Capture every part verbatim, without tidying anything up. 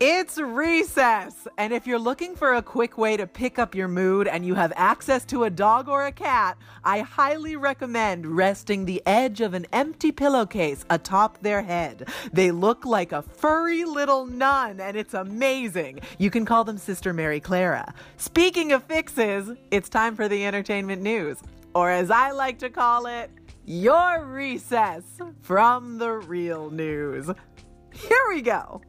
It's recess, and if you're looking for a quick way to pick up your mood and you have access to a dog or a cat, I highly recommend resting the edge of an empty pillowcase atop their head. They look like a furry little nun, and it's amazing. You can call them Sister Mary Clara. Speaking of fixes, it's time for the entertainment news, or as I like to call it, your recess from the real news. Here we go.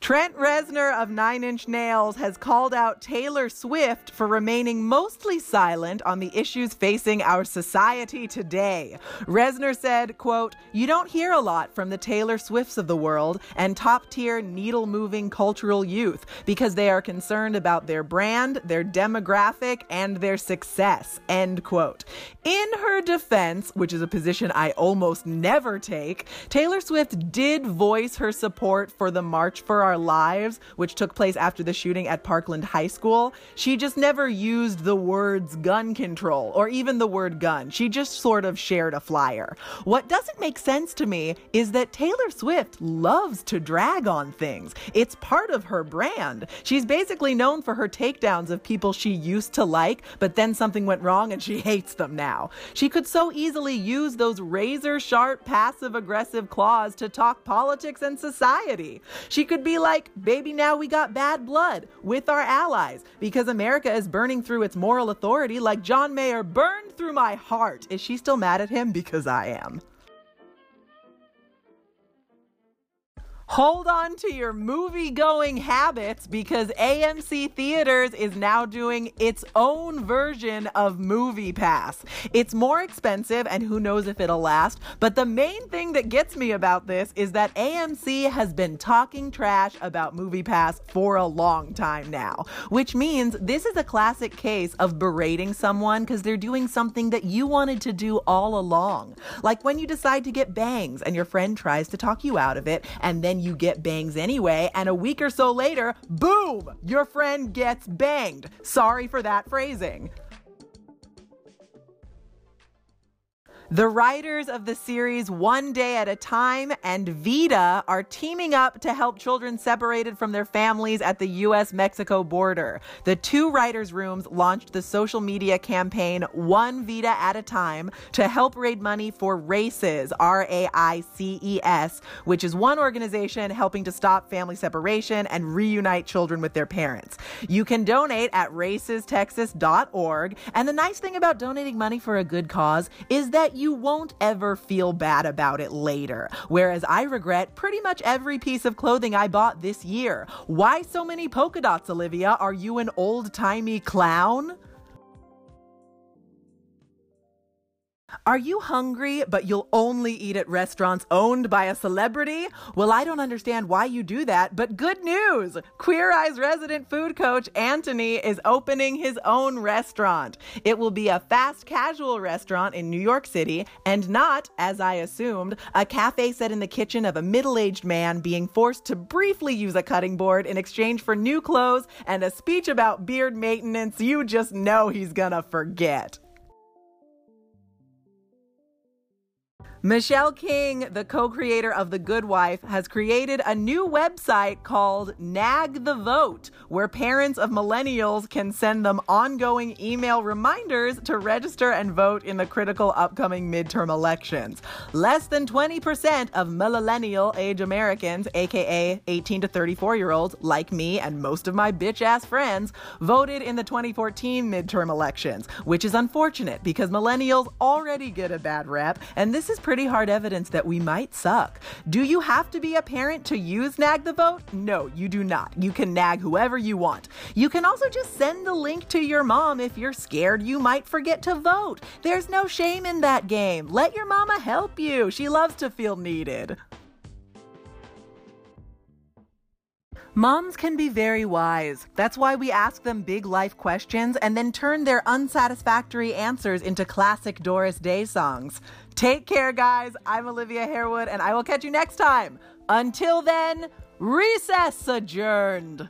Trent Reznor of Nine Inch Nails has called out Taylor Swift for remaining mostly silent on the issues facing our society today. Reznor said, quote, "You don't hear a lot from the Taylor Swifts of the world and top-tier needle-moving cultural youth because they are concerned about their brand, their demographic, and their success," end quote. In her defense, which is a position I almost never take, Taylor Swift did voice her support for the March for Our Our Lives, which took place after the shooting at Parkland High School. She just never used the words gun control or even the word gun. She just sort of shared a flyer. What doesn't make sense to me is that Taylor Swift loves to drag on things. It's part of her brand. She's basically known for her takedowns of people she used to like, but then something went wrong and she hates them now. She could so easily use those razor-sharp, passive-aggressive claws to talk politics and society. She could be like, baby, now we got bad blood with our allies because America is burning through its moral authority like John Mayer burned through my heart. Is she still mad at him? Because I am. Hold on to your movie-going habits because A M C Theaters is now doing its own version of MoviePass. It's more expensive, and who knows if it'll last, but the main thing that gets me about this is that A M C has been talking trash about MoviePass for a long time now, which means this is a classic case of berating someone because they're doing something that you wanted to do all along. Like when you decide to get bangs and your friend tries to talk you out of it, and then you get bangs anyway, and a week or so later, boom, your friend gets banged. Sorry for that phrasing. The writers of the series One Day at a Time and Vida are teaming up to help children separated from their families at the U S Mexico border. The two writers' rooms launched the social media campaign One Vida at a Time to help raise money for RAICES, R A I C E S, which is one organization helping to stop family separation and reunite children with their parents. You can donate at races texas dot org. And the nice thing about donating money for a good cause is that you won't ever feel bad about it later, whereas I regret pretty much every piece of clothing I bought this year. Why so many polka dots, Olivia? Are you an old-timey clown? Are you hungry, but you'll only eat at restaurants owned by a celebrity? Well, I don't understand why you do that, but good news! Queer Eye's resident food coach, Anthony, is opening his own restaurant. It will be a fast casual restaurant in New York City and not, as I assumed, a cafe set in the kitchen of a middle-aged man being forced to briefly use a cutting board in exchange for new clothes and a speech about beard maintenance you just know he's gonna forget. Michelle King, the co-creator of The Good Wife, has created a new website called Nag the Vote, where parents of millennials can send them ongoing email reminders to register and vote in the critical upcoming midterm elections. Less than twenty percent of millennial age Americans, aka eighteen to thirty-four year olds like me and most of my bitch ass friends, voted in the twenty fourteen midterm elections, which is unfortunate because millennials already get a bad rep, and this is pretty hard evidence that we might suck. Do you have to be a parent to use Nag the Vote? No, you do not. You can nag whoever you want. You can also just send the link to your mom if you're scared you might forget to vote. There's no shame in that game. Let your mama help you. She loves to feel needed. Moms can be very wise. That's why we ask them big life questions and then turn their unsatisfactory answers into classic Doris Day songs. Take care, guys. I'm Olivia Harewood, and I will catch you next time. Until then, recess adjourned.